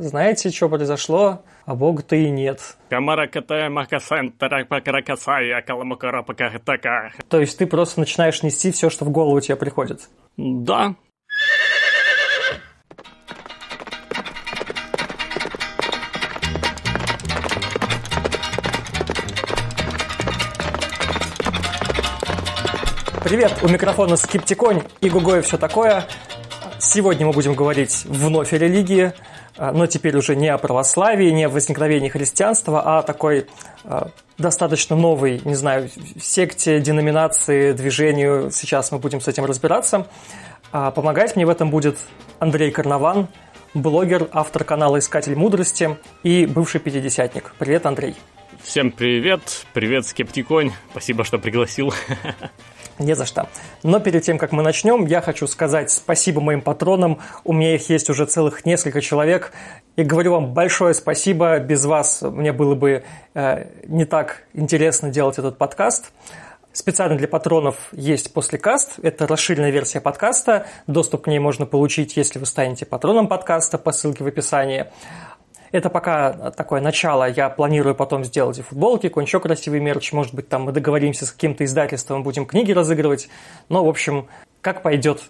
Знаете, что произошло? А Бога-то и нет. То есть ты просто начинаешь нести все, что в голову тебе приходит? Да. Привет, у микрофона Скептикон, Игуго и все такое. Сегодня мы будем говорить вновь о религии, но теперь уже не о православии, не о возникновении христианства, а о такой достаточно новой, не знаю, секте, деноминации, движению. Сейчас мы будем с этим разбираться. Помогать мне в этом будет Андрей Корнован, блогер, автор канала «Искатель мудрости» и бывший пятидесятник. Привет, Андрей. Всем привет. Привет, Скептикон. Спасибо, что пригласил. Не за что. Но перед тем, как мы начнем, я хочу сказать спасибо моим патронам. У меня их есть уже целых несколько человек. И говорю вам большое спасибо. Без вас мне было бы не так интересно делать этот подкаст. Специально для патронов есть послекаст. Это расширенная версия подкаста. Доступ к ней можно получить, если вы станете патроном подкаста по ссылке в описании. Это пока такое начало, я планирую потом сделать и футболки, какой-нибудь еще красивый мерч, может быть, там мы договоримся с каким-то издательством, будем книги разыгрывать, но, в общем, как пойдет.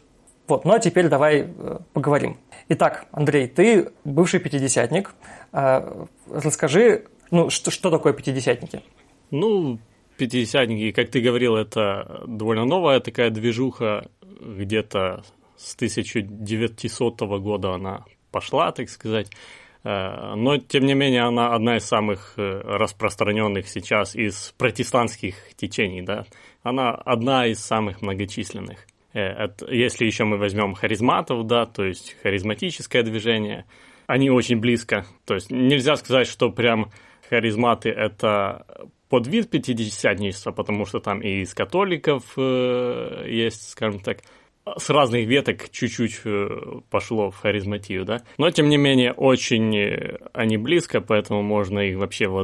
Вот, ну а теперь давай поговорим. Итак, Андрей, ты бывший пятидесятник, расскажи, что такое пятидесятники? Пятидесятники, как ты говорил, это довольно новая такая движуха, где-то с 1900 года она пошла, так сказать. Но, тем не менее, она одна из самых распространенных сейчас из протестантских течений, да. Она одна из самых многочисленных. Если еще мы возьмем харизматов, да, то есть харизматическое движение, они очень близко. То есть нельзя сказать, что прям харизматы – это подвид пятидесятничества, потому что там и из католиков есть, скажем так, с разных веток чуть-чуть пошло в харизматию, да. Но, тем не менее, очень они близко, поэтому можно их вообще в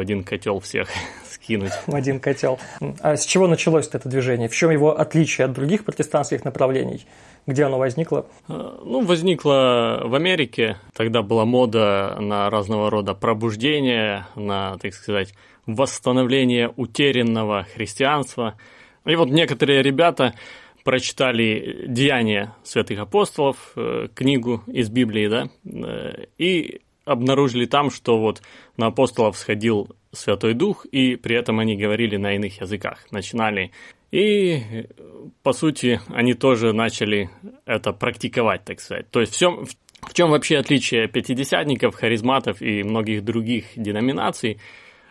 один котел всех скинуть. В один котел. А с чего началось это движение? В чем его отличие от других протестантских направлений? Где оно возникло? Возникло в Америке. Тогда была мода на разного рода пробуждения, на, так сказать, восстановление утерянного христианства. И вот некоторые ребята прочитали «Деяния святых апостолов», книгу из Библии, да, и обнаружили там, что вот на апостолов сходил Святой Дух, и при этом они говорили на иных языках, начинали. И, по сути, они тоже начали это практиковать, так сказать. То есть в чем вообще отличие пятидесятников, харизматов и многих других деноминаций?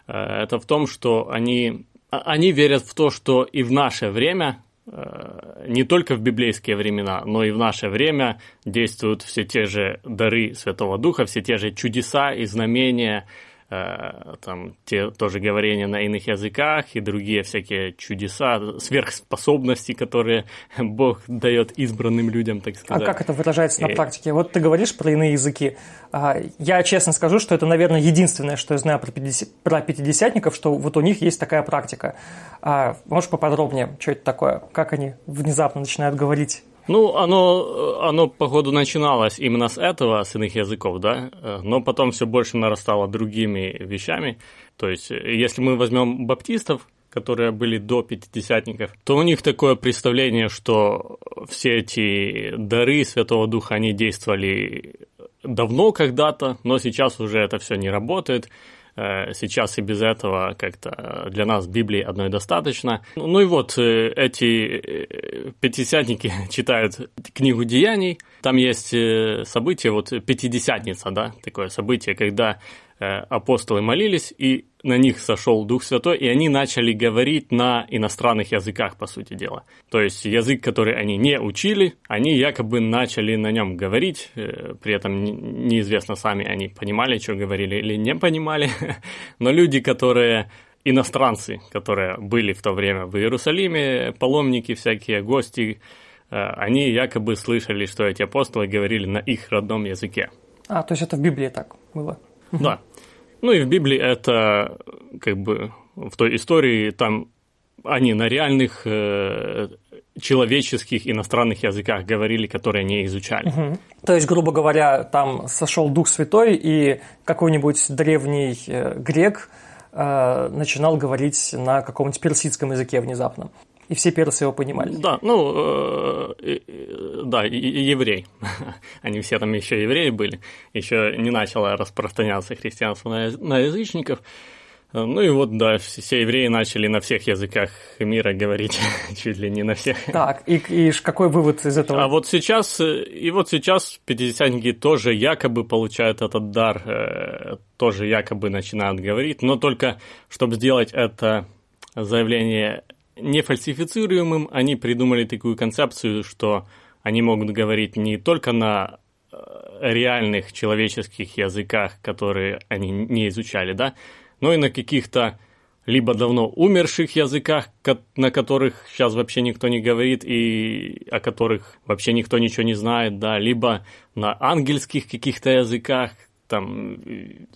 Это в том, что они верят в то, что и в наше время, не только в библейские времена, но и в наше время действуют все те же дары Святого Духа, все те же чудеса и знамения, там те тоже говорения на иных языках и другие всякие чудеса, сверхспособности, которые Бог дает избранным людям, так сказать. А как это выражается на практике? Вот ты говоришь про иные языки. Я честно скажу, что это, наверное, единственное, что я знаю про пятидесятников, что вот у них есть такая практика. Можешь поподробнее, что это такое? Как они внезапно начинают говорить? Оно, походу, начиналось именно с этого, с иных языков, да, но потом все больше нарастало другими вещами. То есть, если мы возьмем баптистов, которые были до пятидесятников, то у них такое представление, что все эти дары Святого Духа, они действовали давно когда-то, но сейчас уже это все не работает. Сейчас и без этого как-то для нас Библии одной достаточно. Эти пятидесятники читают книгу «Деяний». Там есть событие, вот пятидесятница, да, такое событие, когда апостолы молились, и на них сошел Дух Святой, и они начали говорить на иностранных языках, по сути дела. То есть язык, который они не учили, они якобы начали на нем говорить, при этом неизвестно, сами они понимали, что говорили или не понимали, но люди, иностранцы, которые были в то время в Иерусалиме, паломники всякие, гости, они якобы слышали, что эти апостолы говорили на их родном языке. То есть это в Библии так было? Да. И в Библии это, в той истории, там они на реальных человеческих иностранных языках говорили, которые не изучали. Угу. То есть, грубо говоря, там сошел Дух Святой, и какой-нибудь древний грек начинал говорить на каком-нибудь персидском языке внезапно. И все персы его понимали. Да, ну, да, и еврей. Они все там еще евреи были. Еще не начало распространяться христианство на язычников. Ну и вот, да, все евреи начали на всех языках мира говорить, чуть ли не на всех. Так, и какой вывод из этого? Вот сейчас пятидесятники тоже якобы получают этот дар, тоже якобы начинают говорить, но только, чтобы сделать это заявление нефальсифицируемым, они придумали такую концепцию, что они могут говорить не только на реальных человеческих языках, которые они не изучали, да, но и на каких-то либо давно умерших языках, на которых сейчас вообще никто не говорит и о которых вообще никто ничего не знает, да, либо на ангельских каких-то языках, там,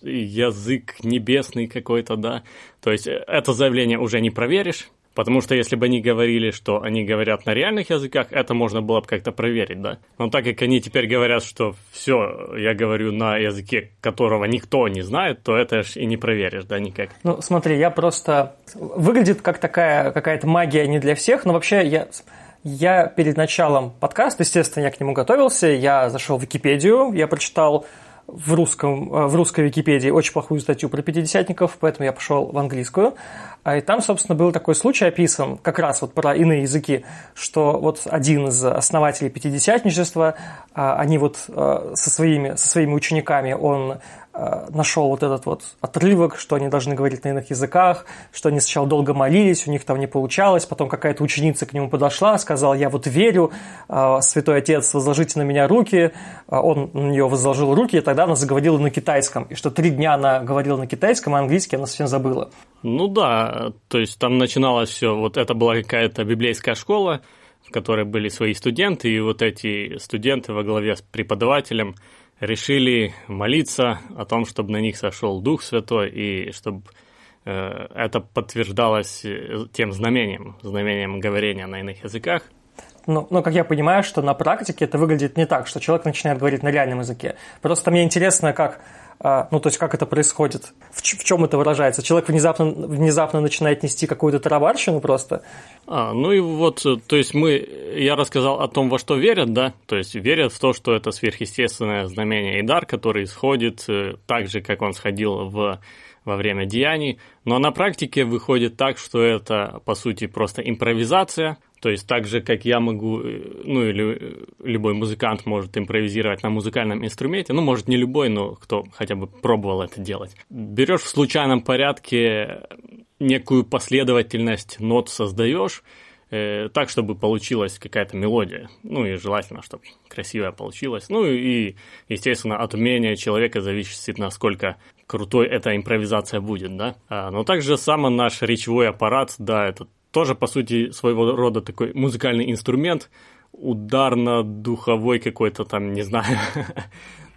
язык небесный какой-то, да. То есть это заявление уже не проверишь. Потому что если бы они говорили, что они говорят на реальных языках, это можно было бы как-то проверить, да. Но так как они теперь говорят, что все, я говорю на языке, которого никто не знает, то это ж и не проверишь, да, никак. Ну, смотри, я просто... Выглядит как такая какая-то магия не для всех, но вообще я перед началом подкаста, естественно, я к нему готовился, я зашел в Википедию, я прочитал в русской Википедии очень плохую статью про пятидесятников, поэтому я пошел в английскую. И там, собственно, был такой случай описан, как раз вот про иные языки, что вот один из основателей пятидесятничества, они вот со своими учениками, он нашел вот этот вот отрывок, что они должны говорить на иных языках, что они сначала долго молились, у них там не получалось, потом какая-то ученица к нему подошла, сказала: «Я вот верю, святой отец, возложите на меня руки». Он на нее возложил руки, и тогда она заговорила на китайском. И что 3 дня она говорила на китайском, а английский она совсем забыла. Ну да, то есть там начиналось все, вот это была какая-то библейская школа, в которой были свои студенты, и вот эти студенты во главе с преподавателем решили молиться о том, чтобы на них сошел Дух Святой, и чтобы это подтверждалось тем знамением говорения на иных языках. Но, как я понимаю, что на практике это выглядит не так, что человек начинает говорить на реальном языке. Просто мне интересно, как... Ну, то есть, как это происходит? В чем это выражается? Человек внезапно начинает нести какую-то тарабарщину просто? Ну и вот, то есть, я рассказал о том, во что верят, да? То есть, верят в то, что это сверхъестественное знамение и дар, который исходит так же, как он сходил во время деяний. Но на практике выходит так, что это, по сути, просто импровизация. То есть, так же, как я могу, ну, или любой музыкант может импровизировать на музыкальном инструменте, ну, может, не любой, но кто хотя бы пробовал это делать. Берешь в случайном порядке некую последовательность нот, создаешь так, чтобы получилась какая-то мелодия. Ну, и желательно, чтобы красивая получилась. Ну, и, естественно, от умения человека зависит, насколько крутой эта импровизация будет, да. Но также сам наш речевой аппарат, да, это тоже, по сути, своего рода такой музыкальный инструмент, ударно-духовой какой-то там, не знаю.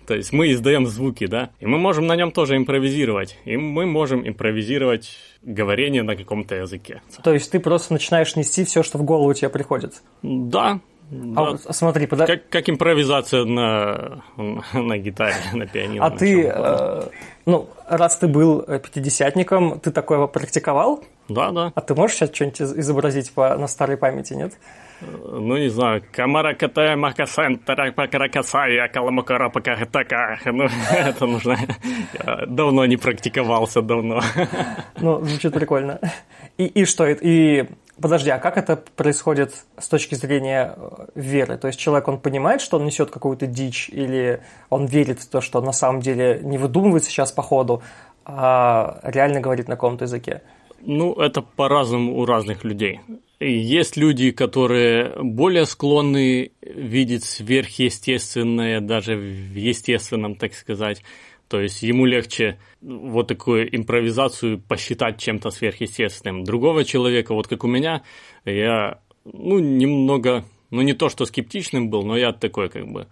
То есть мы издаем звуки, да, и мы можем на нем тоже импровизировать, и мы можем импровизировать говорение на каком-то языке. То есть ты просто начинаешь нести все, что в голову тебе приходит? Да. Смотри, как импровизация на гитаре, на пианино. А ты, ну, раз ты был пятидесятником, ты такое практиковал? Да, да. А ты можешь сейчас что-нибудь изобразить на старой памяти, нет? Ну, не знаю. Камаракатая макасан, тарапакаракасая, каламакарапакатака. Ну, это нужно. Я давно не практиковался, давно. Ну, звучит прикольно. И что это? И... Подожди, а как это происходит с точки зрения веры? То есть человек, он понимает, что он несет какую-то дичь, или он верит в то, что он на самом деле не выдумывает сейчас по ходу, а реально говорит на каком-то языке? Ну, это по-разному у разных людей. Есть люди, которые более склонны видеть сверхъестественное, даже в естественном, так сказать. То есть ему легче вот такую импровизацию посчитать чем-то сверхъестественным. Другого человека, вот как у меня, я, ну, немного, ну, не то что скептичным был, но я такой, как бы,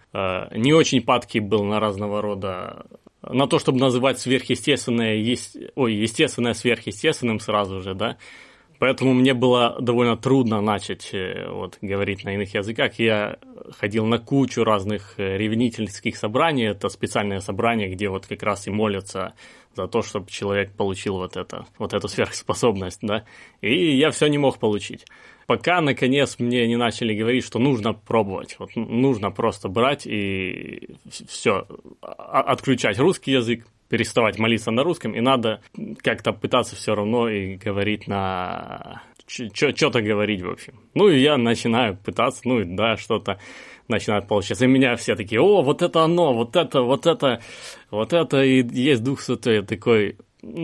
не очень падкий был на разного рода, на то, чтобы называть сверхъестественное естественным сразу же, да. Поэтому мне было довольно трудно начать говорить на иных языках. Я ходил на кучу разных ревнительских собраний. Это специальное собрание, где как раз и молятся за то, чтобы человек получил вот эту сверхспособность, да. И я все не мог получить. Пока, наконец, мне не начали говорить, что нужно пробовать, нужно просто брать и все, отключать русский язык, переставать молиться на русском, и надо как-то пытаться все равно и говорить на... что-то говорить, в общем. Ну, и я начинаю пытаться, что-то начинает получаться. И меня все такие: о, вот это оно, вот это и есть Дух Святой. Я такой,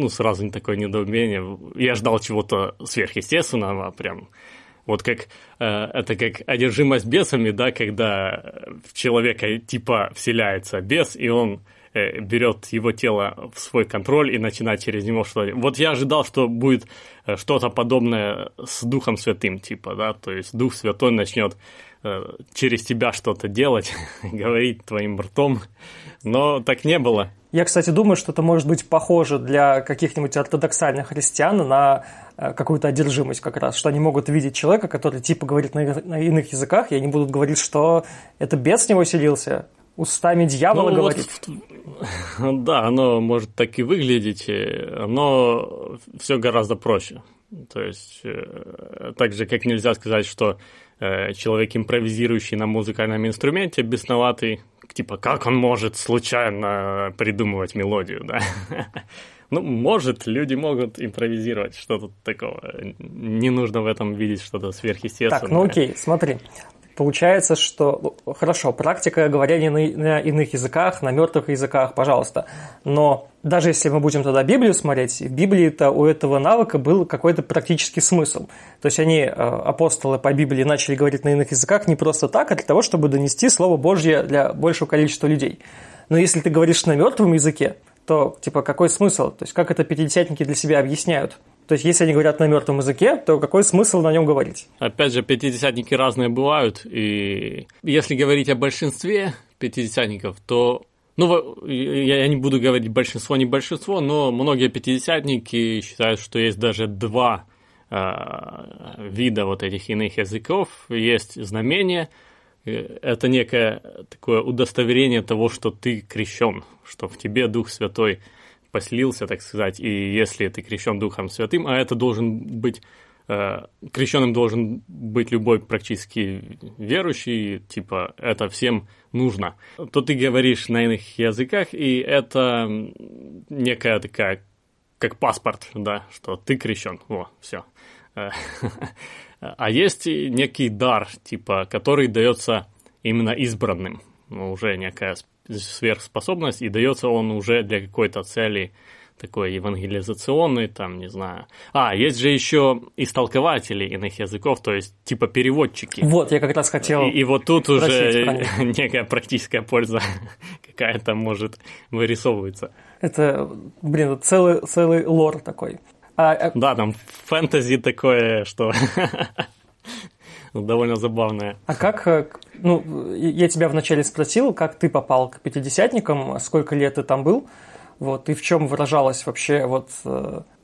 сразу такое недоумение. Я ждал чего-то сверхъестественного, прям. Это как одержимость бесами, да, когда в человека типа вселяется бес, и он берет его тело в свой контроль и начинает через него что-то. Я ожидал, что будет что-то подобное с Духом Святым, то есть Дух Святой начнет через тебя что-то делать, говорить твоим ртом, но так не было. Я, кстати, думаю, что это может быть похоже для каких-нибудь ортодоксальных христиан на какую-то одержимость как раз, что они могут видеть человека, который говорит на иных языках, и они будут говорить, что это бес с него селился, устами дьявола говорит. Да, оно может так и выглядеть, но все гораздо проще. То есть, так же, как нельзя сказать, что человек, импровизирующий на музыкальном инструменте, бесноватый, как он может случайно придумывать мелодию, да? Люди могут импровизировать, что-то такого. Не нужно в этом видеть что-то сверхъестественное. Так, окей, смотри. Получается, что... Хорошо, практика говорения на иных языках, на мертвых языках, пожалуйста. Но даже если мы будем тогда Библию смотреть, в Библии-то у этого навыка был какой-то практический смысл. То есть они, апостолы по Библии, начали говорить на иных языках не просто так, а для того, чтобы донести Слово Божье для большего количества людей. Но если ты говоришь на мертвом языке, то какой смысл? То есть как это пятидесятники для себя объясняют? То есть, если они говорят на мертвом языке, то какой смысл на нем говорить? Опять же, пятидесятники разные бывают, и если говорить о большинстве пятидесятников, то, я не буду говорить большинство, не большинство, но многие пятидесятники считают, что есть даже два вида этих иных языков. Есть знамение, это некое такое удостоверение того, что ты крещен, что в тебе Дух Святой поселился, так сказать, и если ты крещен Духом Святым, а это должен быть, крещенным должен быть любой практически верующий, это всем нужно, то ты говоришь на иных языках, и это некая такая, как паспорт, да, что ты крещен, все. А есть некий дар, который дается именно избранным, уже некая сверхспособность, и дается он уже для какой-то цели такой евангелизационной, есть же еще истолкователи иных языков, то есть переводчики. Я как раз хотел. И тут уже некая практическая польза какая-то может вырисовывается. Это, это целый лор такой. Да, там фэнтези такое, что... довольно забавное. А как, я тебя вначале спросил, как ты попал к пятидесятникам, сколько лет ты там был, и в чем выражалась вообще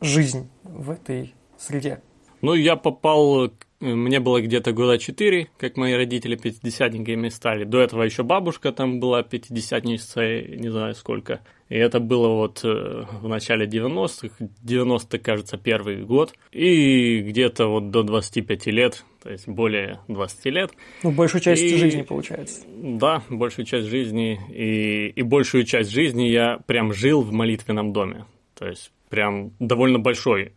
жизнь в этой среде? Я попал, мне было где-то года 4, как мои родители пятидесятниками стали. До этого еще бабушка там была пятидесятницей, не знаю сколько. И это было в начале 90-х, 90-й, кажется, первый год. И где-то до 25 лет, то есть более 20 лет. Большую часть жизни, получается. Да, большую часть жизни. И большую часть жизни я прям жил в молитвенном доме. То есть прям довольно большой.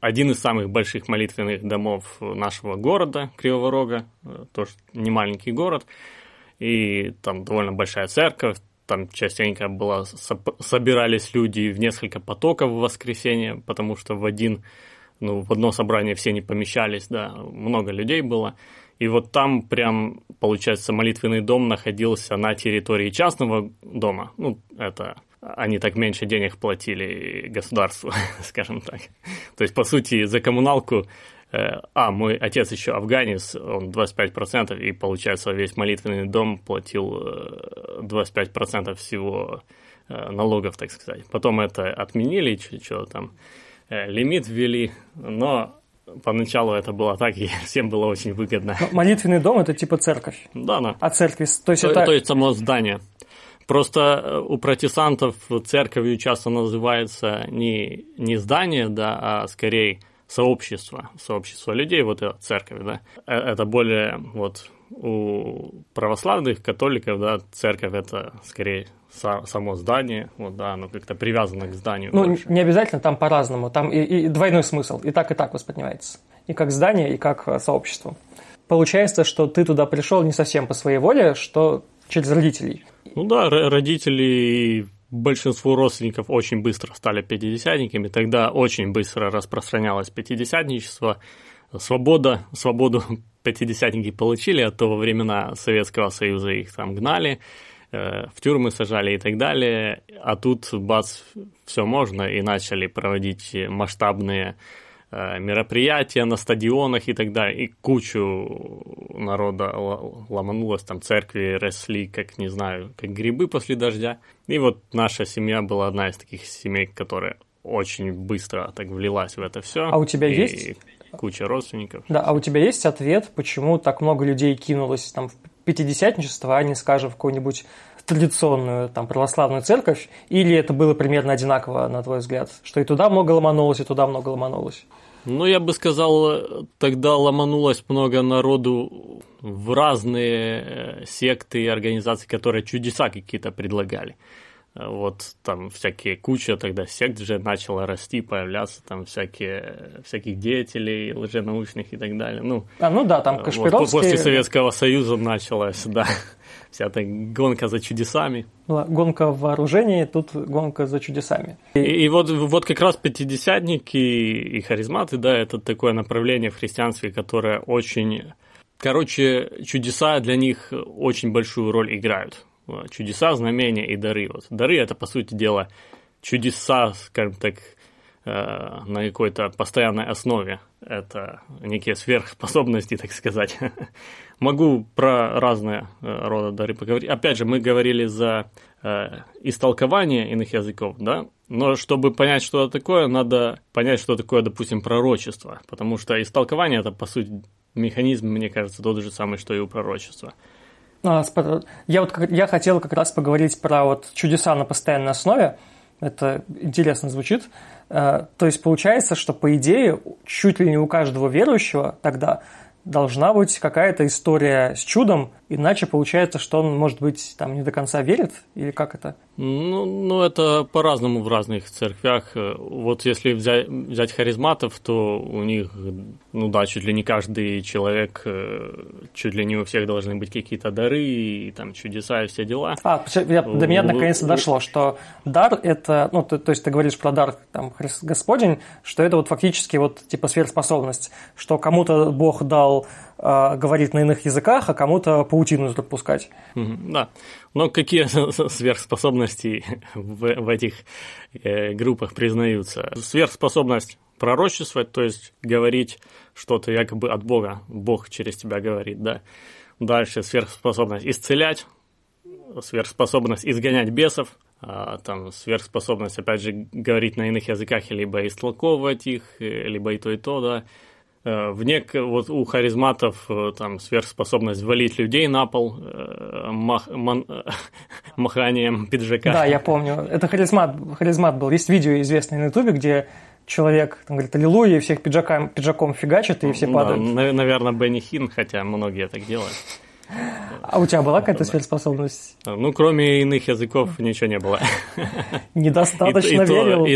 Один из самых больших молитвенных домов нашего города, Кривого Рога. Тоже не маленький город. И там довольно большая церковь. Там частенько собирались люди в несколько потоков в воскресенье, потому что в одно собрание все не помещались, да, много людей было. И там прям, получается, молитвенный дом находился на территории частного дома. Они так меньше денег платили государству, скажем так. То есть, по сути, за коммуналку... мой отец еще афганец, он 25%, и, получается, весь молитвенный дом платил 25% всего налогов, так сказать. Потом это отменили, лимит ввели, но поначалу это было так, и всем было очень выгодно. Но молитвенный дом – это типа церковь? Да, да. А церковь, то есть само здание. Просто у протестантов церковью часто называется не здание, да, а скорее сообщество людей, вот эта церковь, да. Это более вот у православных, католиков, да, церковь – это скорее само здание, вот, да, оно как-то привязано к зданию. Ну, больше. Не обязательно, там по-разному, там и двойной смысл, и так воспринимается, и как здание, и как сообщество. Получается, что ты туда пришел не совсем по своей воле, что через родителей. Ну да, родители, большинство родственников очень быстро стали пятидесятниками, тогда очень быстро распространялось пятидесятничество, свободу пятидесятники получили, а то во времена Советского Союза их там гнали, в тюрьмы сажали и так далее, а тут, бац, все можно, и начали проводить масштабные мероприятия на стадионах и так далее, и кучу народа ломанулось, там церкви росли, как, не знаю, как грибы после дождя, и вот наша семья была одна из таких семей, которая очень быстро так влилась в это все. А у тебя есть? Куча родственников. Да, а у тебя есть ответ, почему так много людей кинулось там в пятидесятничество, а не, скажем, в какую-нибудь традиционную там православную церковь? Или это было примерно одинаково, на твой взгляд? Что и туда много ломанулось, и туда много ломанулось? Ну, я бы сказал, тогда ломанулось много народу в разные секты и организации, которые чудеса какие-то предлагали. Вот там всякие куча тогда сект же начала расти, появляться там всяких деятелей лженаучных и так далее. Ну да, там Кашпировский. Вот, после Советского Союза началась, да, вся эта гонка за чудесами. Гонка в вооружении, тут гонка за чудесами. И вот как раз пятидесятники и харизматы, да, это такое направление в христианстве, которое очень... Короче, чудеса для них очень большую роль играют. Чудеса, знамения и дары. Вот дары – это, по сути дела, чудеса, скажем так, на какой-то постоянной основе. Это некие сверхспособности, так сказать. Могу про разные рода дары поговорить. Опять же, мы говорили за истолкование иных языков, да? Но чтобы понять, что это такое, надо понять, что такое, допустим, пророчество. Потому что истолкование – это, по сути, механизм, мне кажется, тот же самый, что и у пророчества. Я хотел как раз поговорить про вот чудеса на постоянной основе. Это интересно звучит. То есть получается, что, по идее, чуть ли не у каждого верующего тогда должна быть какая-то история с чудом, иначе получается, что он, может быть, там не до конца верит, или как это? Ну это по-разному в разных церквях. Вот если взять харизматов, то у них, ну да, чуть ли не каждый человек, чуть ли не у всех должны быть какие-то дары, и там чудеса, и все дела. До меня наконец-то дошло, что дар – это, ну, то есть ты говоришь про дар там, Господень, что это вот фактически вот типа сверхспособность, что кому-то Бог дал говорить на иных языках, а кому-то паутину запускать. Да. Но какие сверхспособности в этих группах признаются? Сверхспособность пророчествовать, то есть говорить что-то якобы от Бога. Бог через тебя говорит, да. Дальше сверхспособность исцелять, сверхспособность изгонять бесов, там сверхспособность, опять же, говорить на иных языках, либо истолковывать их, либо и то, да. Вот у харизматов там сверхспособность валить людей на пол маханием пиджака. Да, я помню. Это харизмат был. Есть видео известное на Ютубе, где человек там, говорит «Аллилуйя», и всех пиджаком фигачит, и все падают. Да, наверное, Бенни Хин, хотя многие так делают. А у тебя была какая-то сверхспособность? Ну, кроме иных языков ничего не было. Недостаточно верил.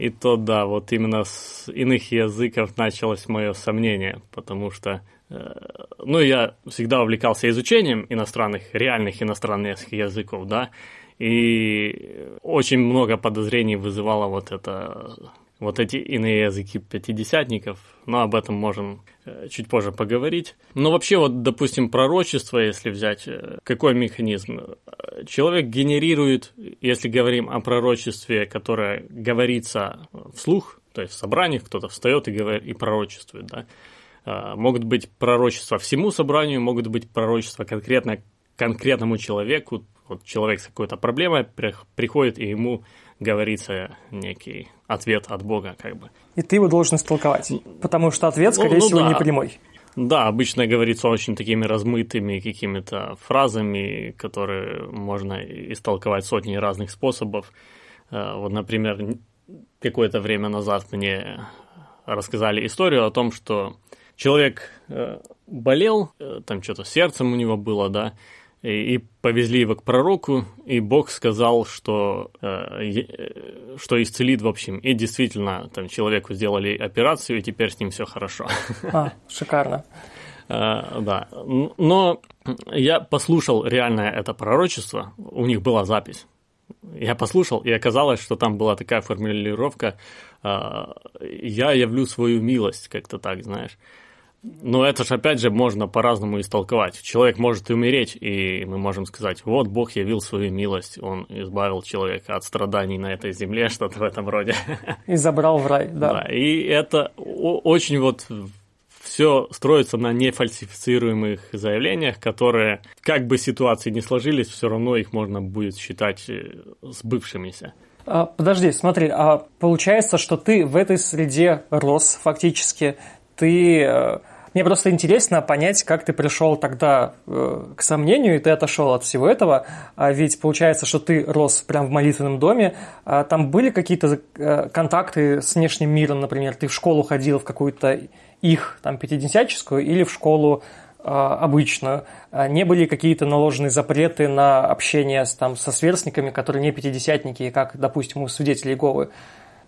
И то, да, вот именно с иных языков началось мое сомнение, потому что, я всегда увлекался изучением реальных иностранных языков, да, и очень много подозрений вызывало вот эти иные языки пятидесятников, но об этом можем чуть позже поговорить. Но вообще, вот, допустим, пророчество, если взять, какой механизм? Человек генерирует, если говорим о пророчестве, которое говорится вслух, то есть в собрании кто-то встает и пророчествует, да? Могут быть пророчества всему собранию, могут быть пророчества конкретному человеку. Вот человек с какой-то проблемой приходит, и ему говорится некий ответ от Бога, как бы. И ты его должен истолковать, потому что ответ, скорее всего, не прямой. Да, обычно говорится очень такими размытыми какими-то фразами, которые можно истолковать сотни разных способов. Вот, например, какое-то время назад мне рассказали историю о том, что человек болел, там что-то с сердцем у него было, да, и повезли его к пророку, и Бог сказал, что исцелит, в общем. И действительно, там человеку сделали операцию, и теперь с ним все хорошо. Шикарно. Да. Но я послушал реально это пророчество, у них была запись. Я послушал, и оказалось, что там была такая формулировка «я явлю свою милость», как-то так, знаешь. Но это же, опять же, можно по-разному истолковать. Человек может умереть, и мы можем сказать, вот Бог явил свою милость, Он избавил человека от страданий на этой земле, что-то в этом роде. И забрал в рай, да. И это очень все строится на нефальсифицируемых заявлениях, которые, как бы ситуации ни сложились, все равно их можно будет считать сбывшимися. Подожди, смотри, а получается, что ты в этой среде рос фактически. Мне просто интересно понять, как ты пришел тогда к сомнению, и ты отошел от всего этого. Ведь получается, что ты рос прям в молитвенном доме. Там были какие-то контакты с внешним миром, например? Ты в школу ходил в какую-то их, там, пятидесятническую, или в школу обычную? Не были какие-то наложенные запреты на общение со сверстниками, которые не пятидесятники, как, допустим, у свидетелей Иеговы?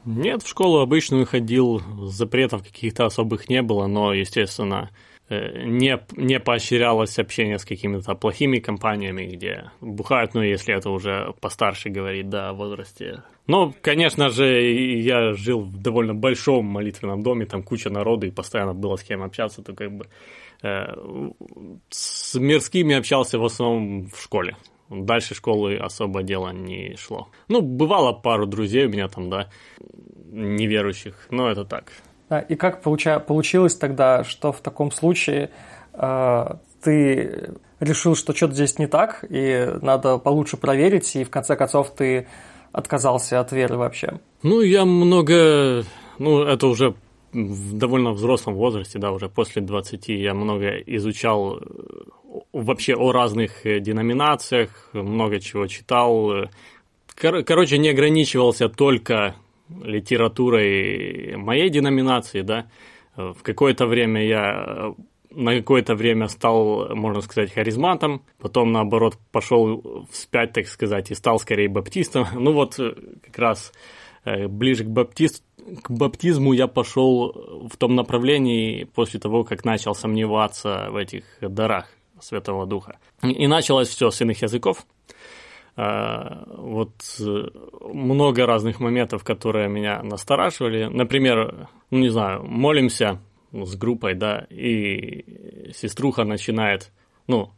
Нет, в школу обычную ходил, запретов каких-то особых не было, но, естественно, не поощрялось общение с какими-то плохими компаниями, где бухают, если это уже постарше говорить, да, о возрасте. Но, конечно же, я жил в довольно большом молитвенном доме, там куча народа, и постоянно было с кем общаться, то как бы с мирскими общался в основном в школе. Дальше школы особо дело не шло. Бывало пару друзей у меня там, да, неверующих, но это так. И как получилось тогда, что в таком случае ты решил, что что-то здесь не так, и надо получше проверить, и в конце концов ты отказался от веры вообще? Это уже в довольно взрослом возрасте, да, уже после 20, я много изучал вообще о разных деноминациях, много чего читал. Короче, не ограничивался только литературой моей деноминации, да. В какое-то время я на какое-то время стал, можно сказать, харизматом, потом, наоборот, пошел вспять, так сказать, и стал скорее баптистом. Как раз ближе к баптизму я пошел в том направлении после того, как начал сомневаться в этих дарах Святого Духа. И началось все с иных языков. Много разных моментов, которые меня настораживали. Например, молимся с группой, да, и сеструха начинает,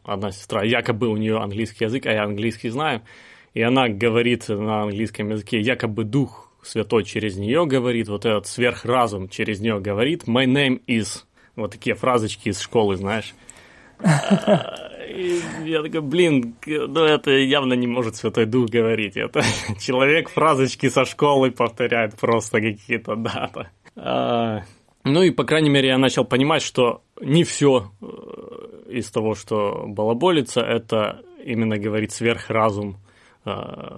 одна сестра, якобы у нее английский язык, а я английский знаю, и она говорит на английском языке, якобы Дух Святой через нее говорит, вот этот сверхразум через нее говорит, my name is, вот такие фразочки из школы, знаешь. И я такой, это явно не может Святой Дух говорить. Это человек фразочки со школы повторяет просто какие-то даты. И, по крайней мере, я начал понимать, что не все из того, что балаболится, это именно говорит сверхразум,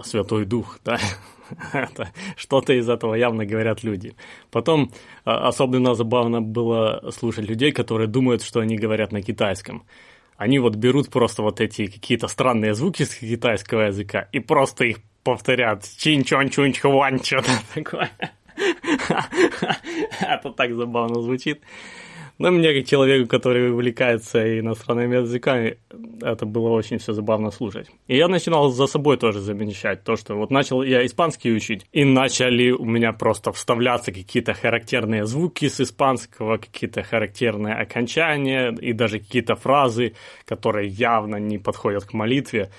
Святой Дух, да. Что-то из этого явно говорят люди. Потом особенно забавно было слушать людей, которые думают, что они говорят на китайском. Они берут просто эти какие-то странные звуки с китайского языка и просто их повторяют. Чин-чон-чун-чхуан, что-то такое. Это так забавно звучит. Но мне, как человеку, который увлекается иностранными языками, это было очень все забавно слушать. И я начинал за собой тоже замечать то, что начал я испанский учить, и начали у меня просто вставляться какие-то характерные звуки с испанского, какие-то характерные окончания и даже какие-то фразы, которые явно не подходят к молитве,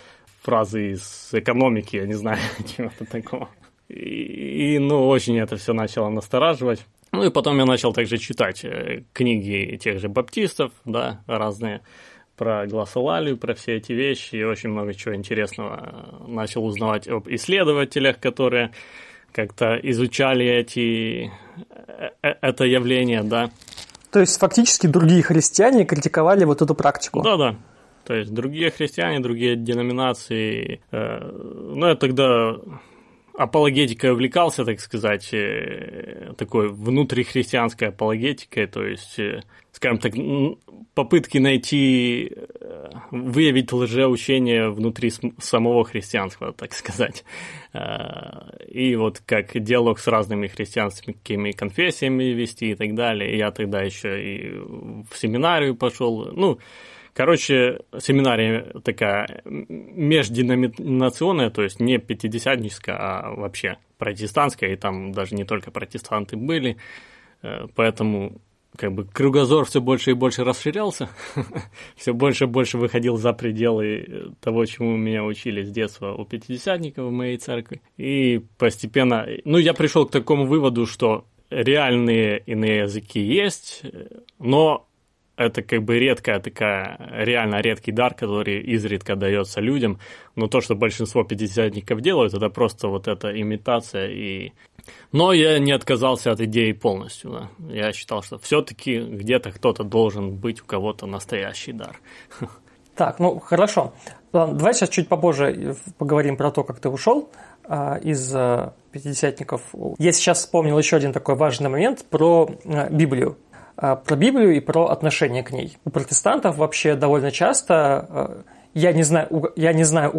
фразы из экономики, я не знаю, чего-то такого. И очень это все начало настораживать. И потом я начал также читать книги тех же баптистов, да, разные, про глоссолалию, про все эти вещи, и очень много чего интересного начал узнавать об исследователях, которые как-то изучали это явление, да. То есть фактически другие христиане критиковали вот эту практику? Да-да. То есть другие христиане, другие деноминации. Ну, я тогда апологетикой увлекался, так сказать, такой внутрихристианской апологетикой, то есть, скажем так, попытки найти, выявить лжеучение внутри самого христианства, так сказать. И вот как диалог с разными христианскими конфессиями вести и так далее. Я тогда еще и в семинарию пошел, ну... Короче, семинария такая межденоминационная, то есть не пятидесятническая, а вообще протестантская, и там даже не только протестанты были, поэтому как бы кругозор все больше и больше расширялся, все больше и больше выходил за пределы того, чему меня учили с детства у пятидесятников в моей церкви, и постепенно, ну, я пришел к такому выводу, что реальные иные языки есть, но это как бы редкая такая, реально редкий дар, который изредка дается людям, но то, что большинство пятидесятников делают, это просто вот эта имитация. И... Но я не отказался от идеи полностью. Да. Я считал, что все-таки где-то кто-то должен быть, у кого-то настоящий дар. Так, ну хорошо. Давай сейчас чуть попозже поговорим про то, как ты ушел из пятидесятников. Я сейчас вспомнил еще один такой важный момент про Библию. Про Библию и про отношение к ней. У протестантов вообще довольно часто, я не знаю у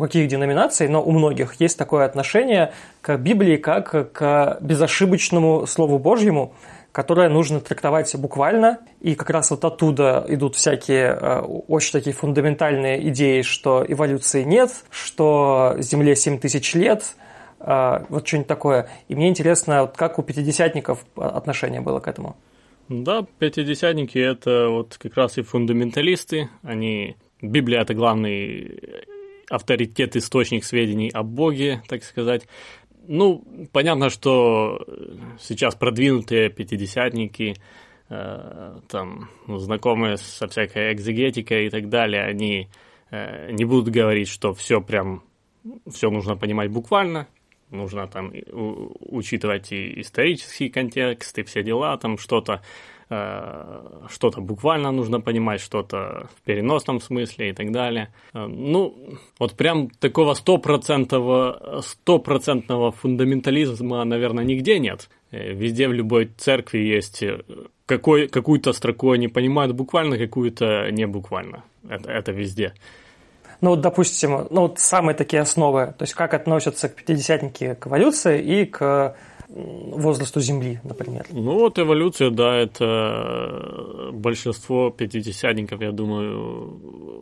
каких деноминаций, но у многих есть такое отношение к Библии как к безошибочному Слову Божьему, которое нужно трактовать буквально, и как раз вот оттуда идут всякие очень такие фундаментальные идеи, что эволюции нет, что Земле 7000 лет, вот что-нибудь такое. И мне интересно, вот как у пятидесятников отношение было к этому. Да, пятидесятники – это вот как раз и фундаменталисты, они… Библия – это главный авторитет, источник сведений о Боге, так сказать. Ну, понятно, что сейчас продвинутые пятидесятники, там, знакомые со всякой экзегетикой и так далее, они не будут говорить, что все прям, все нужно понимать буквально. Нужно там учитывать и исторический контекст, и все дела, там что-то буквально нужно понимать, что-то в переносном смысле и так далее. Ну, вот прям такого стопроцентного фундаментализма, наверное, нигде нет. Везде в любой церкви есть какую-то строку они понимают буквально, какую-то не буквально. Это везде. Ну вот, допустим, ну вот самые такие основы, то есть как относятся к пятидесятнике к эволюции и к возрасту Земли, например. Ну вот эволюция, да, это большинство пятидесятников, я думаю,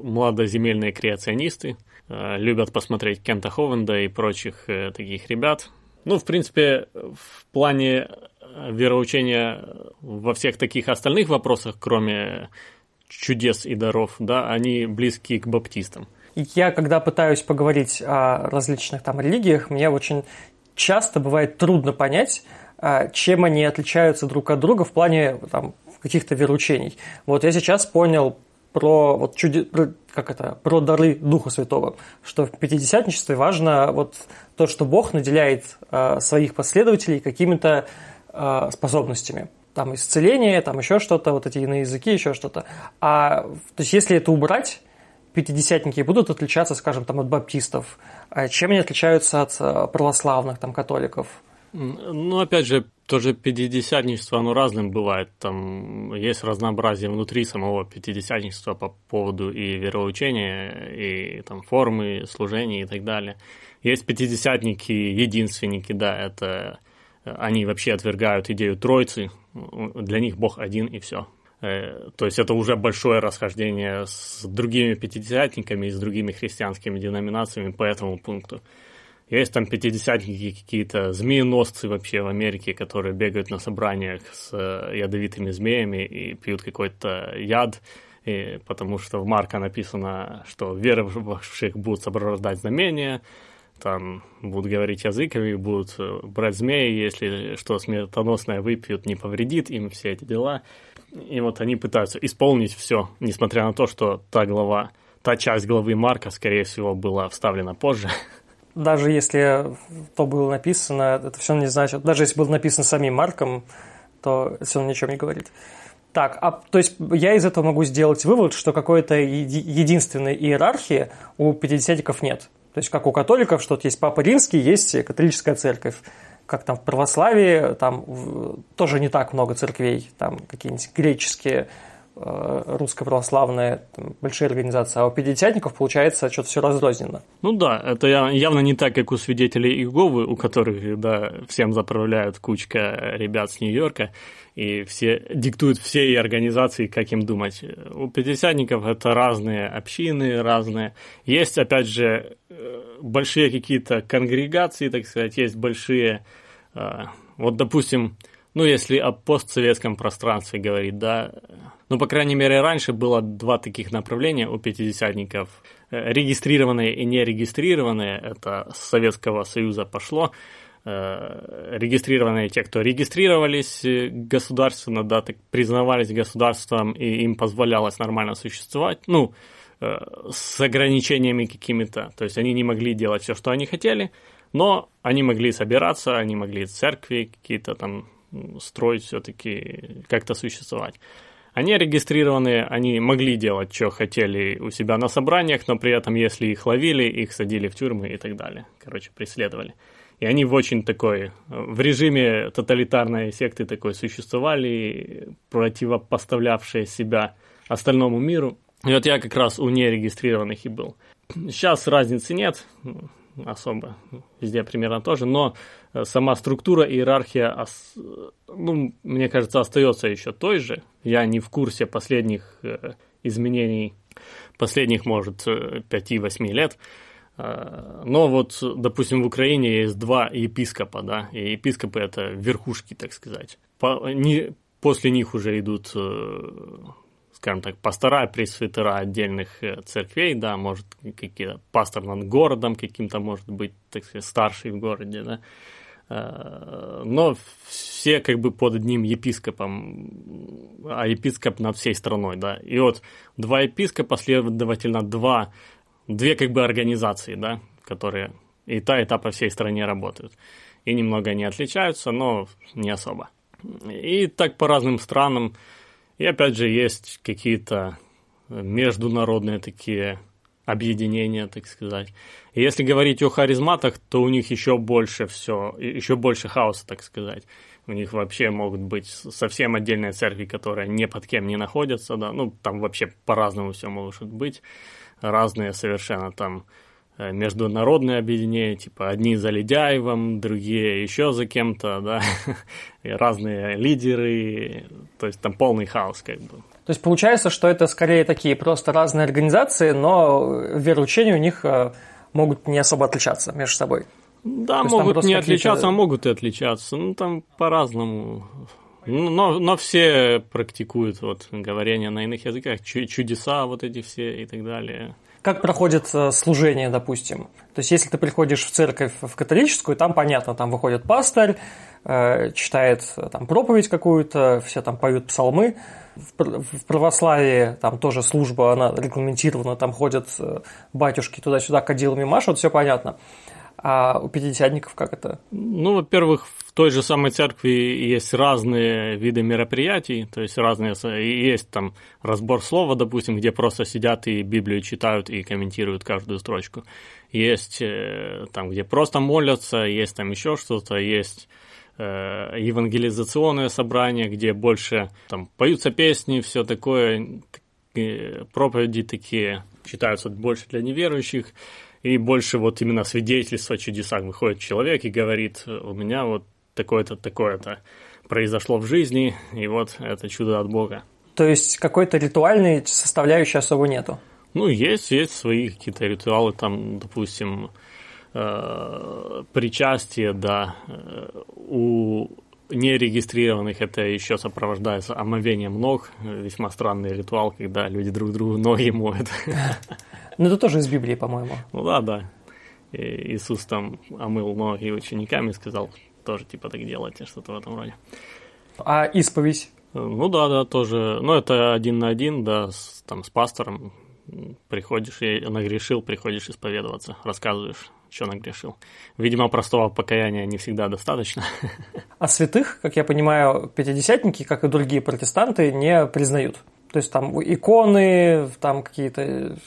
младоземельные креационисты, любят посмотреть Кента Ховенда и прочих таких ребят. Ну, в принципе, в плане вероучения во всех таких остальных вопросах, кроме чудес и даров, да, они близки к баптистам. Я, когда пытаюсь поговорить о различных там религиях, мне очень часто бывает трудно понять, чем они отличаются друг от друга в плане там, каких-то вероучений. Вот я сейчас понял про, вот, про дары Духа Святого, что в пятидесятничестве важно вот то, что Бог наделяет своих последователей какими-то способностями. Там исцеление, там еще что-то, вот эти иные языки, еще что-то. А, то есть если это убрать... Пятидесятники будут отличаться, скажем, там, от баптистов? Чем они отличаются от православных, там, католиков? Ну, опять же, тоже пятидесятничество, оно разным бывает. Там есть разнообразие внутри самого пятидесятничества по поводу и вероучения, и там, формы, служения и так далее. Есть пятидесятники, единственники, да, это они вообще отвергают идею Троицы. Для них Бог один и все. То есть это уже большое расхождение с другими пятидесятниками и с другими христианскими деноминациями по этому пункту. Есть там пятидесятники какие-то, змееносцы вообще в Америке, которые бегают на собраниях с ядовитыми змеями и пьют какой-то яд, потому что в Марка написано, что веровавших будут сопровождать знамения, там будут говорить языками, будут брать змеи, если что смертоносное выпьют, не повредит им, все эти дела. И вот они пытаются исполнить все, несмотря на то, что та часть главы Марка, скорее всего, была вставлена позже. Даже если то было написано, это все не значит. Даже если было написано самим Марком, то все равно ни о чем не говорит. Так, то есть я из этого могу сделать вывод, что какой-то единственной иерархии у пятидесятников нет. То есть, как у католиков, что есть Папа Римский, есть католическая церковь. Как там в православии, там тоже не так много церквей, там какие-нибудь греческие, русско-православные, там, большие организации. А у пятидесятников, получается, что-то все разрознено. Ну да, это явно не так, как у свидетелей Иеговы, у которых, да, всем заправляют кучка ребят с Нью-Йорка, и все диктуют всей организации, как им думать. У пятидесятников это разные общины, разные. Есть, опять же, большие какие-то конгрегации, так сказать, есть большие... Вот, допустим, ну, если о постсоветском пространстве говорить, да... Ну, по крайней мере, раньше было два таких направления у пятидесятников. Регистрированные и нерегистрированные, это с Советского Союза пошло. Регистрированные те, кто регистрировались государственно, да, так признавались государством, и им позволялось нормально существовать, ну, с ограничениями какими-то. То есть они не могли делать все, что они хотели, но они могли собираться, они могли церкви какие-то там строить, все-таки как-то существовать. Они регистрированные, они могли делать, что хотели у себя на собраниях, но при этом, если их ловили, их садили в тюрьмы и так далее. Короче, преследовали. И они в очень такой, в режиме тоталитарной секты такой существовали, противопоставлявшие себя остальному миру. И вот я как раз у нерегистрированных и был. Сейчас разницы нет особо, везде примерно тоже, но сама структура, иерархия, ну, мне кажется, остается еще той же. Я не в курсе последних изменений, последних, может, 5-8 лет. Но вот, допустим, в Украине есть два епископа, да, и епископы – это верхушки, так сказать. После них уже идут, скажем так, пастора, пресвитера отдельных церквей, да, может, какие-то пастор над городом каким-то, может быть, так сказать, старший в городе, да, но все как бы под одним епископом, а епископ над всей страной, да, и вот два епископа, следовательно, две как бы организации, да, которые и та по всей стране работают, и немного они отличаются, но не особо, и так по разным странам. И опять же, есть какие-то международные такие объединения, так сказать. И если говорить о харизматах, то у них еще больше все, еще больше хаоса, так сказать. У них вообще могут быть совсем отдельные церкви, которые ни под кем не находятся, да. Ну, там вообще по-разному все может быть. Разные совершенно там международные объединения, типа одни за Ледяевым, другие еще за кем-то, да, и разные лидеры, то есть там полный хаос как бы. То есть получается, что это скорее такие просто разные организации, но вероучения у них могут не особо отличаться между собой. Да, могут не отличаться, а могут и отличаться, ну там по-разному, но все практикуют вот говорение на иных языках, чудеса вот эти все и так далее. Как проходит служение, допустим? То есть, если ты приходишь в церковь в католическую, там понятно, там выходит пастырь, читает там проповедь какую-то, все там поют псалмы. В православии там тоже служба, она регламентирована, там ходят батюшки туда-сюда, кадилами машут, все понятно. А у пятидесятников как это? Ну, во-первых, в той же самой церкви есть разные виды мероприятий, то есть разные, есть там разбор слова, допустим, где просто сидят и Библию читают и комментируют каждую строчку. Есть там, где просто молятся, есть там еще что-то, есть евангелизационное собрание, где больше там поются песни, все такое, проповеди такие читаются больше для неверующих. И больше вот именно свидетельство о чудесах. Выходит человек и говорит, у меня вот такое-то, такое-то произошло в жизни, и вот это чудо от Бога. То есть какой-то ритуальной составляющей особо нету? Ну, есть свои какие-то ритуалы, там, допустим, причастие, да, у нерегистрированных это еще сопровождается омовением ног, весьма странный ритуал, когда люди друг другу ноги моют. Ну, это тоже из Библии, по-моему. Ну, да. Иисус там омыл ноги ученикам и сказал, тоже типа так делайте, что-то в этом роде. А исповедь? Ну да, тоже. Ну, это 1 на 1, да, с пастором. Приходишь, и нагрешил, приходишь исповедоваться, рассказываешь, что нагрешил. Видимо, простого покаяния не всегда достаточно. А святых, как я понимаю, пятидесятники, как и другие протестанты, не признают. То есть там иконы, там какие-то...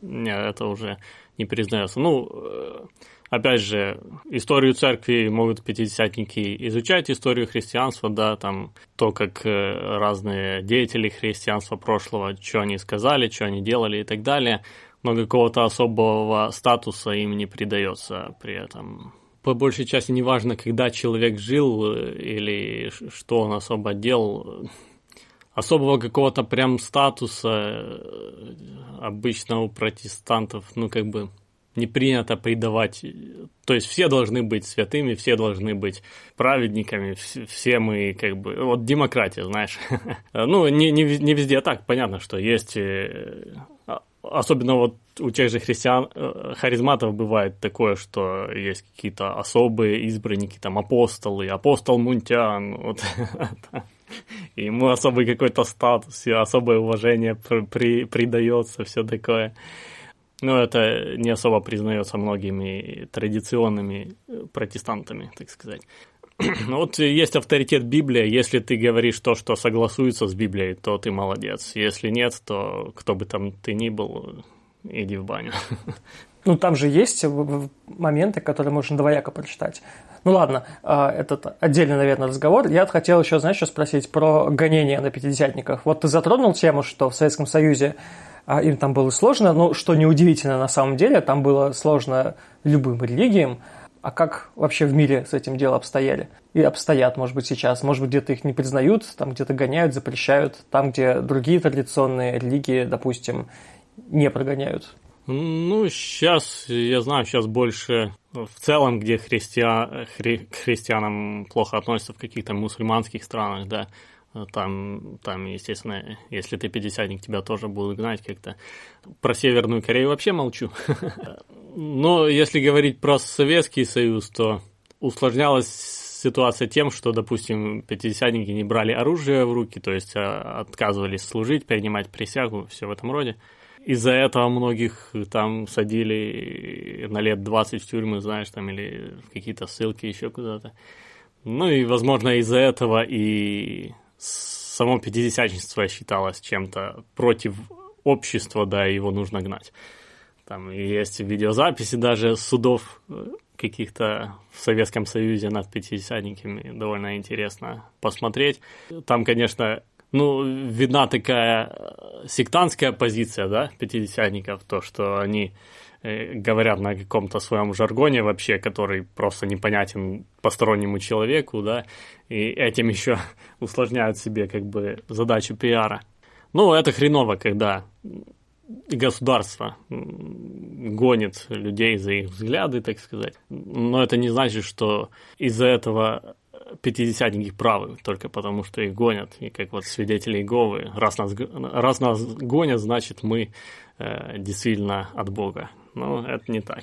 Нет, это уже не признается. Ну, опять же, историю церкви могут пятидесятники изучать, историю христианства, да, там то, как разные деятели христианства прошлого, что они сказали, что они делали и так далее, но какого-то особого статуса им не придается при этом. По большей части неважно, когда человек жил или что он особо делал, особого какого-то прям статуса обычно у протестантов, ну, как бы не принято придавать. То есть все должны быть святыми, все должны быть праведниками, все мы как бы... Вот демократия, знаешь. Ну, не везде так, понятно, что есть... Особенно вот у тех же христиан, харизматов бывает такое, что есть какие-то особые избранники, там, апостолы, апостол Мунтян, вот... И ему особый какой-то статус, и особое уважение придается, все такое. Но это не особо признается многими традиционными протестантами, так сказать. Но вот есть авторитет Библии. Если ты говоришь то, что согласуется с Библией, то ты молодец. Если нет, то кто бы там ты ни был, иди в баню. Ну, там же есть моменты, которые можно двояко прочитать. Ну, ладно, это отдельный, наверное, разговор. Я хотел еще, знаешь, что спросить про гонения на пятидесятников. Вот ты затронул тему, что в Советском Союзе им там было сложно, ну, что неудивительно на самом деле, там было сложно любым религиям. А как вообще в мире с этим делом обстояли? И обстоят, может быть, сейчас. Может быть, где-то их не признают, там где-то гоняют, запрещают, там, где другие традиционные религии, допустим, не прогоняют. Ну, сейчас, я знаю, сейчас больше в целом, где к христианам плохо относятся в каких-то мусульманских странах, да, там, естественно, если ты пятидесятник, тебя тоже будут гнать как-то. Про Северную Корею вообще молчу. Но если говорить про Советский Союз, то усложнялась ситуация тем, что, допустим, пятидесятники не брали оружие в руки, то есть отказывались служить, принимать присягу, все в этом роде. Из-за этого многих там садили на лет 20 в тюрьмы, знаешь, там, или в какие-то ссылки еще куда-то. Ну и, возможно, из-за этого и само пятидесятничество считалось чем-то против общества, да, его нужно гнать. Там есть видеозаписи даже судов каких-то в Советском Союзе над пятидесятниками, довольно интересно посмотреть. Там, конечно... Ну, видна такая сектантская позиция, да, пятидесятников, то, что они говорят на каком-то своем жаргоне вообще, который просто непонятен постороннему человеку, да, и этим еще усложняют себе как бы задачу пиара. Ну, это хреново, когда государство гонит людей за их взгляды, так сказать, но это не значит, что из-за этого... Пятидесятники правы, только потому что их гонят, и как вот свидетели Иеговы, раз нас гонят, значит мы действительно от Бога. Но это не так.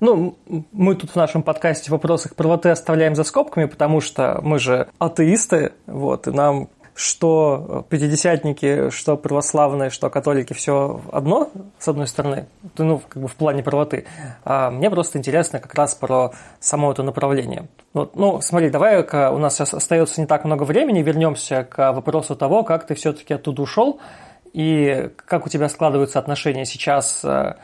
Ну, мы тут в нашем подкасте в вопросах правоты оставляем за скобками, потому что мы же атеисты, вот, и нам что пятидесятники, что православные, что католики, все одно, с одной стороны, ну, как бы в плане правоты. А мне просто интересно как раз про само это направление. Вот, ну, смотри, давай, у нас сейчас остается не так много времени, вернемся к вопросу того, как ты все-таки оттуда ушел, и как у тебя складываются отношения сейчас с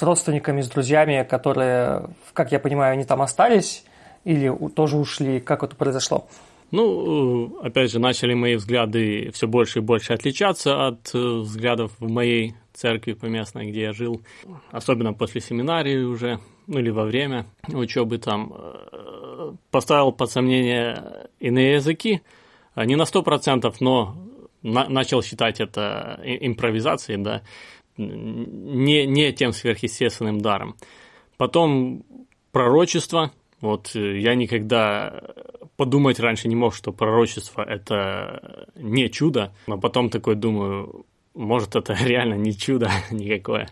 родственниками, с друзьями, которые, как я понимаю, они там остались или тоже ушли, как это произошло? Ну, опять же, начали мои взгляды все больше и больше отличаться от взглядов в моей церкви поместной, где я жил, особенно после семинарии уже, ну или во время учебы там. Поставил под сомнение иные языки, не на 100%, но начал считать это импровизацией, да, не тем сверхъестественным даром. Потом пророчество. Вот я никогда подумать раньше не мог, что пророчество – это не чудо, но потом такой думаю, может, это реально не чудо никакое.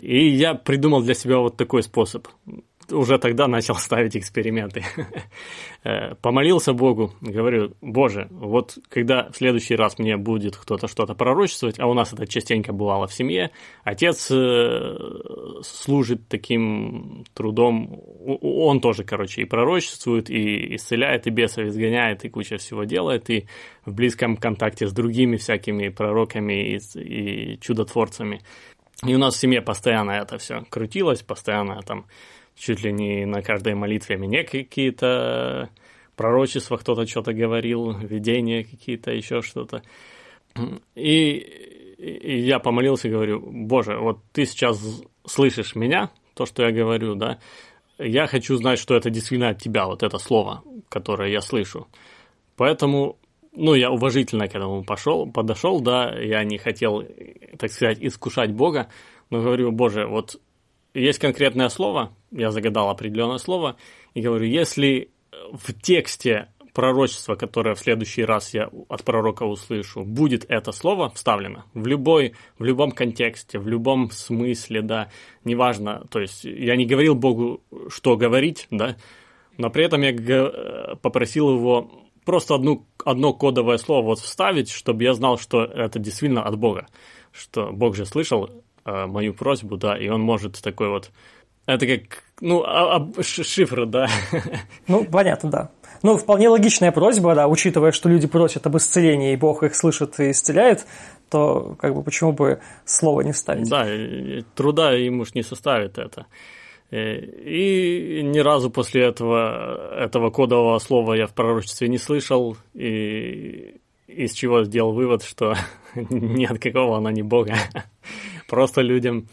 И я придумал для себя вот такой способ. уже тогда начал ставить эксперименты. Помолился Богу, говорю: Боже, вот когда в следующий раз мне будет кто-то что-то пророчествовать, а у нас это частенько бывало в семье, отец служит таким трудом, он тоже, короче, и пророчествует, и исцеляет, и бесов изгоняет, и куча всего делает, и в близком контакте с другими всякими пророками и чудотворцами. И у нас в семье постоянно это все крутилось, постоянно там чуть ли не на каждой молитве мне какие-то пророчества, кто-то что-то говорил, видения какие-то, еще что-то. И я помолился и говорю: Боже, вот ты сейчас слышишь меня, то, что я говорю, да? Я хочу знать, что это действительно от тебя, вот это слово, которое я слышу. Поэтому... я уважительно к этому подошел, да, я не хотел, так сказать, искушать Бога, но говорю: Боже, вот есть конкретное слово, я загадал определенное слово, и говорю: если в тексте пророчества, которое в следующий раз я от пророка услышу, будет это слово вставлено в любом контексте, в любом смысле, да, неважно, то есть я не говорил Богу, что говорить, да, но при этом я попросил его просто одно кодовое слово вот вставить, чтобы я знал, что это действительно от Бога, что Бог же слышал мою просьбу, да, и он может такой вот... Это как, шифр, да. Понятно, да. Вполне логичная просьба, да, учитывая, что люди просят об исцелении, и Бог их слышит и исцеляет, то как бы почему бы слово не вставить? Да, труда ему ж не составит это. И ни разу после этого кодового слова я в пророчестве не слышал, и из чего сделал вывод, что ни от какого оно не Бога. Просто людям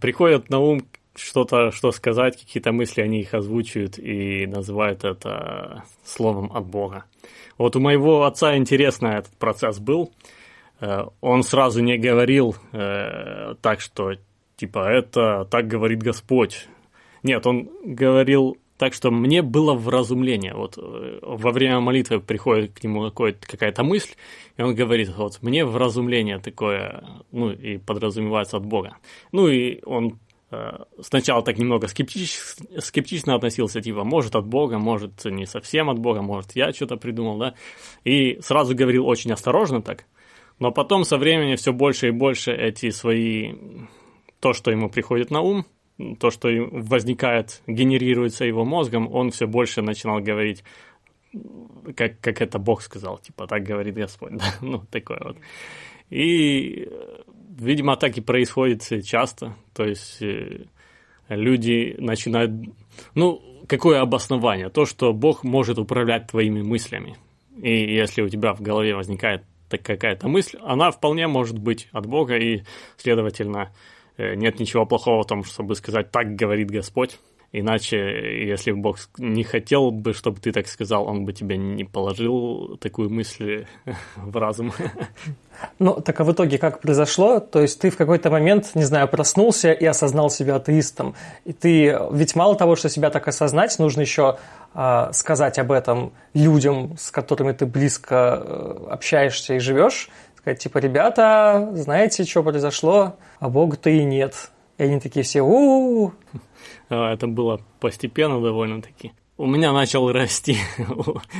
приходит на ум что-то, что сказать, какие-то мысли, они их озвучивают и называют это словом от Бога. Вот у моего отца интересно этот процесс был. Он сразу не говорил так, что типа это так говорит Господь. Нет, он говорил так, что мне было вразумление. Вот во время молитвы приходит к нему какая-то мысль, и он говорит: вот мне вразумление такое, и подразумевается от Бога. И он сначала так немного скептично относился, типа, может, от Бога, может, не совсем от Бога, может, я что-то придумал, да. И сразу говорил очень осторожно так, но потом со временем все больше и больше эти свои... То, что ему приходит на ум, то, что возникает, генерируется его мозгом, он все больше начинал говорить, как это Бог сказал, типа, так говорит Господь, да? Такое вот. И, видимо, так и происходит часто, то есть люди начинают, какое обоснование? То, что Бог может управлять твоими мыслями, и если у тебя в голове возникает какая-то мысль, она вполне может быть от Бога, и, следовательно, нет ничего плохого в том, чтобы сказать «так говорит Господь», иначе, если Бог не хотел бы, чтобы ты так сказал, Он бы тебе не положил такую мысль в разум. Так а в итоге как произошло? То есть ты в какой-то момент, не знаю, проснулся и осознал себя атеистом. И ты, ведь мало того, что себя так осознать, нужно еще сказать об этом людям, с которыми ты близко общаешься и живешь. Сказать, типа, ребята, знаете, что произошло, а Бога-то и нет. И они такие все: у-у-у. Это было постепенно довольно-таки. У меня начал расти,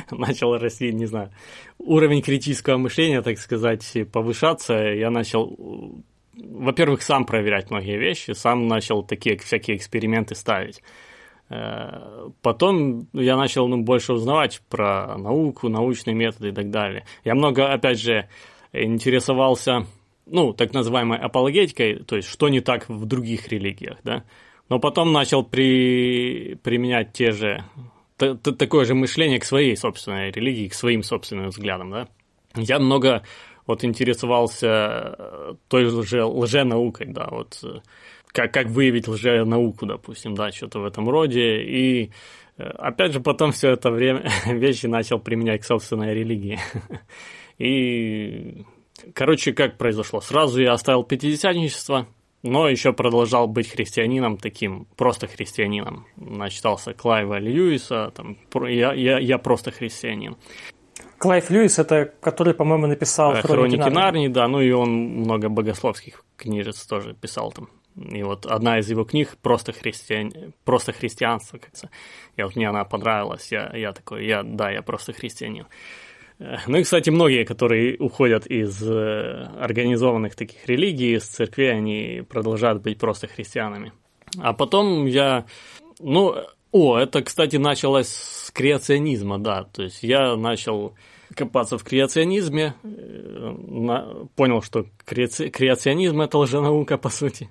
не знаю, уровень критического мышления, так сказать, повышаться. Я начал, во-первых, сам проверять многие вещи, сам начал такие всякие эксперименты ставить. Потом я начал больше узнавать про науку, научные методы и так далее. Я много, опять же, интересовался, так называемой апологетикой, то есть что не так в других религиях, да, но потом начал применять такое же мышление к своей собственной религии, к своим собственным взглядам, да. Я много интересовался той же лженаукой, да, вот как выявить лженауку, допустим, да, что-то в этом роде, и опять же потом все это время вещи начал применять к собственной религии. И, как произошло? Сразу я оставил пятидесятничество, но еще продолжал быть христианином таким, просто христианином. Начитался Клайва Льюиса, там, я просто христианин. Клайв Льюис – это который, по-моему, написал «Хроники Нарнии». Да, и он много богословских книжец тоже писал там. И вот одна из его книг «Просто христианство», кажется. И вот мне она понравилась, я просто христианин. Ну и, кстати, многие, которые уходят из организованных таких религий, из церкви, они продолжают быть просто христианами. А потом это, кстати, началось с креационизма, да, то есть я начал копаться в креационизме, понял, что креационизм – это лженаука, по сути,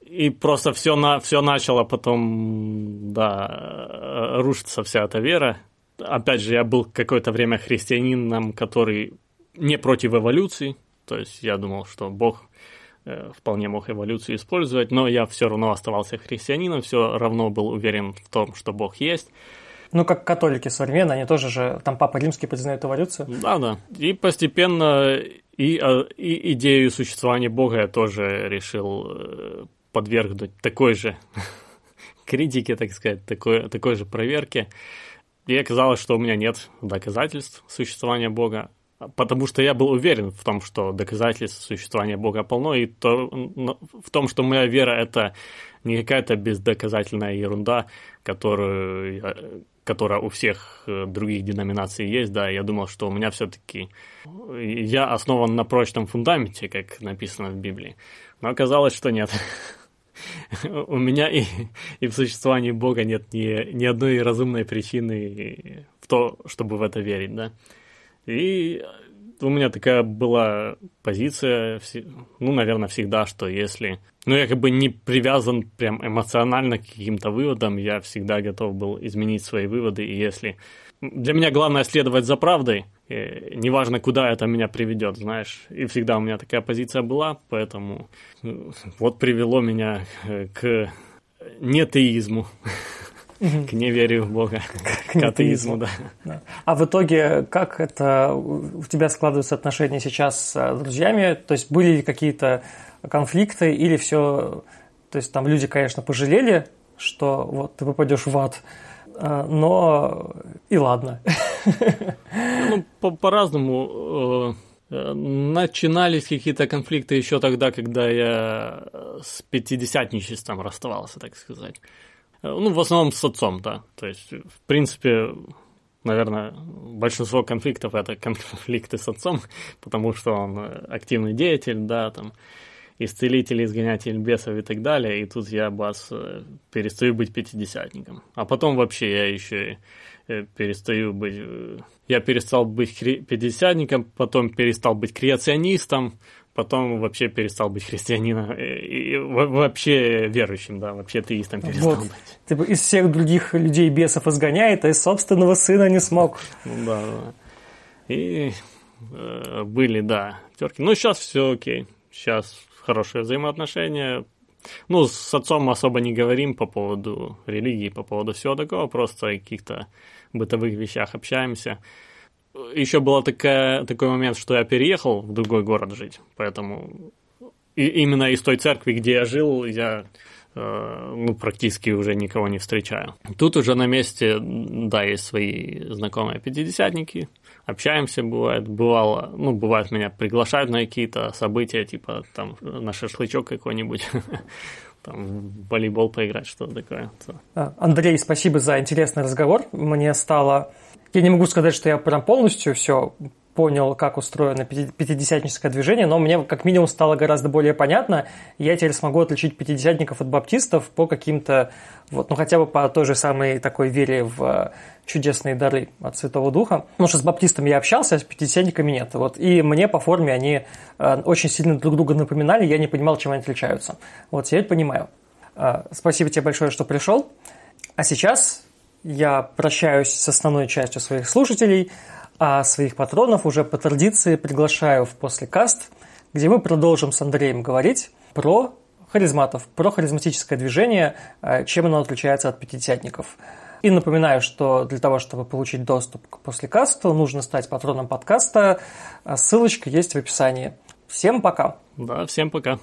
и просто все начало потом, да, рушиться вся эта вера. Опять же, я был какое-то время христианином, который не против эволюции, то есть я думал, что Бог вполне мог эволюцию использовать, но я все равно оставался христианином, все равно был уверен в том, что Бог есть. Ну, как католики современные, они тоже же, там Папа Римский признает эволюцию. Да. И постепенно и идею существования Бога я тоже решил подвергнуть такой же критике, так сказать, такой же проверке. И оказалось, что у меня нет доказательств существования Бога, потому что я был уверен в том, что доказательств существования Бога полно, и в том, что моя вера – это не какая-то бездоказательная ерунда, которая у всех других деноминаций есть, да, я думал, что у меня все-таки я основан на прочном фундаменте, как написано в Библии, но оказалось, что нет. У меня и в существовании Бога нет ни одной разумной причины в то, чтобы в это верить, да. И у меня такая была позиция, наверное, всегда, что если... я как бы не привязан прям эмоционально к каким-то выводам, я всегда готов был изменить свои выводы, и если... Для меня главное следовать за правдой, неважно, куда это меня приведет, знаешь. И всегда у меня такая позиция была, поэтому вот привело меня к нетеизму. К неверию в Бога, к атеизму, да. А в итоге, как это у тебя складываются отношения сейчас с друзьями? То есть были ли какие-то конфликты или все? То есть там люди, конечно, пожалели, что вот ты попадешь в ад, но и ладно. По-разному. Начинались какие-то конфликты еще тогда, когда я с пятидесятничеством расставался, так сказать. В основном с отцом, да. То есть, в принципе, наверное, большинство конфликтов – это конфликты с отцом, потому что он активный деятель, да, там, исцелитель, изгонятель бесов и так далее, и тут я, бац, перестаю быть пятидесятником. А потом вообще я еще перестаю быть... Я перестал быть пятидесятником, потом перестал быть креационистом, потом вообще перестал быть христианином, и вообще верующим, да, вообще атеистом перестал быть. Ты бы из всех других людей бесов изгоняет, а из собственного сына не смог. Да. И были, да, терки. Сейчас все окей. Сейчас хорошие взаимоотношения. С отцом особо не говорим по поводу религии, по поводу всего такого, просто о каких-то бытовых вещах общаемся. Еще был такой момент, что я переехал в другой город жить, поэтому именно из той церкви, где я жил, я практически уже никого не встречаю. Тут уже на месте, да, есть свои знакомые пятидесятники, общаемся, бывает, меня приглашают на какие-то события, типа там на шашлычок какой-нибудь, там в волейбол поиграть, что-то такое. Андрей, спасибо за интересный разговор, мне стало... Я не могу сказать, что я прям полностью все понял, как устроено пятидесятническое движение, но мне как минимум стало гораздо более понятно. Я теперь смогу отличить пятидесятников от баптистов по каким-то, хотя бы по той же самой такой вере в чудесные дары от Святого Духа. Потому что с баптистами я общался, а с пятидесятниками нет. И мне по форме они очень сильно друг друга напоминали, я не понимал, чем они отличаются. Я это понимаю. Спасибо тебе большое, что пришел. А сейчас... Я прощаюсь с основной частью своих слушателей, а своих патронов уже по традиции приглашаю в послекаст, где мы продолжим с Андреем говорить про харизматов, про харизматическое движение, чем оно отличается от пятидесятников. И напоминаю, что для того, чтобы получить доступ к послекасту, нужно стать патроном подкаста. Ссылочка есть в описании. Всем пока! Да, всем пока!